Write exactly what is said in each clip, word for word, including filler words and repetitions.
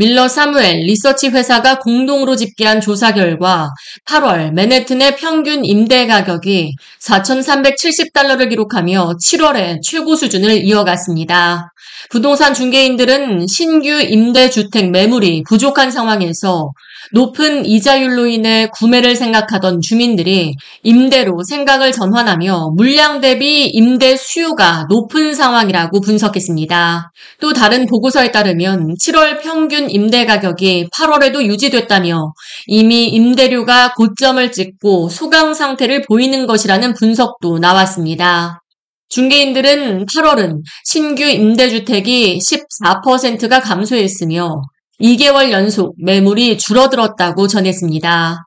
밀러 사무엘 리서치 회사가 공동으로 집계한 조사 결과 팔월 맨해튼의 평균 임대 가격이 사천삼백칠십 달러를 기록하며 칠월에 최고 수준을 이어갔습니다. 부동산 중개인들은 신규 임대주택 매물이 부족한 상황에서 높은 이자율로 인해 구매를 생각하던 주민들이 임대로 생각을 전환하며 물량 대비 임대 수요가 높은 상황이라고 분석했습니다. 또 다른 보고서에 따르면 칠월 평균 임대 가격이 팔월에도 유지됐다며 이미 임대료가 고점을 찍고 소강 상태를 보이는 것이라는 분석도 나왔습니다. 중개인들은 팔월은 신규 임대주택이 십사 퍼센트가 감소했으며 이 개월 연속 매물이 줄어들었다고 전했습니다.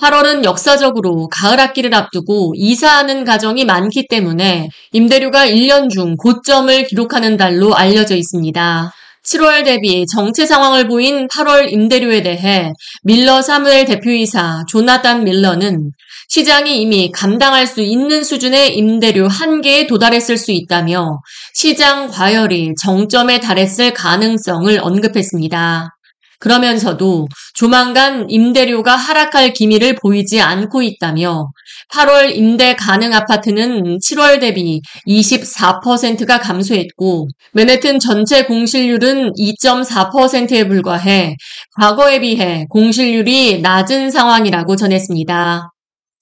팔월은 역사적으로 가을 학기를 앞두고 이사하는 가정이 많기 때문에 임대료가 일 년 중 고점을 기록하는 달로 알려져 있습니다. 칠월 대비 정체 상황을 보인 팔월 임대료에 대해 밀러 사무엘 대표이사 조나단 밀러는 시장이 이미 감당할 수 있는 수준의 임대료 한계에 도달했을 수 있다며 시장 과열이 정점에 달했을 가능성을 언급했습니다. 그러면서도 조만간 임대료가 하락할 기미를 보이지 않고 있다며 팔월 임대 가능 아파트는 칠월 대비 이십사 퍼센트가 감소했고 맨해튼 전체 공실률은 이 점 사 퍼센트에 불과해 과거에 비해 공실률이 낮은 상황이라고 전했습니다.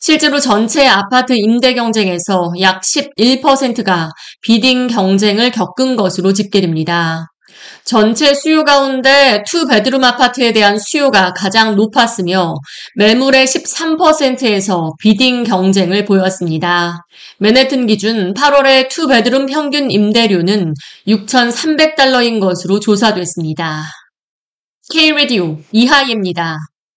실제로 전체 아파트 임대 경쟁에서 약 십일 퍼센트가 비딩 경쟁을 겪은 것으로 집계됩니다. 전체 수요 가운데 투 베드룸 아파트에 대한 수요가 가장 높았으며 매물의 십삼 퍼센트에서 비딩 경쟁을 보였습니다. 맨해튼 기준 팔월의 투 베드룸 평균 임대료는 육천삼백 달러인 것으로 조사됐습니다. K 라디오 이하이입니다.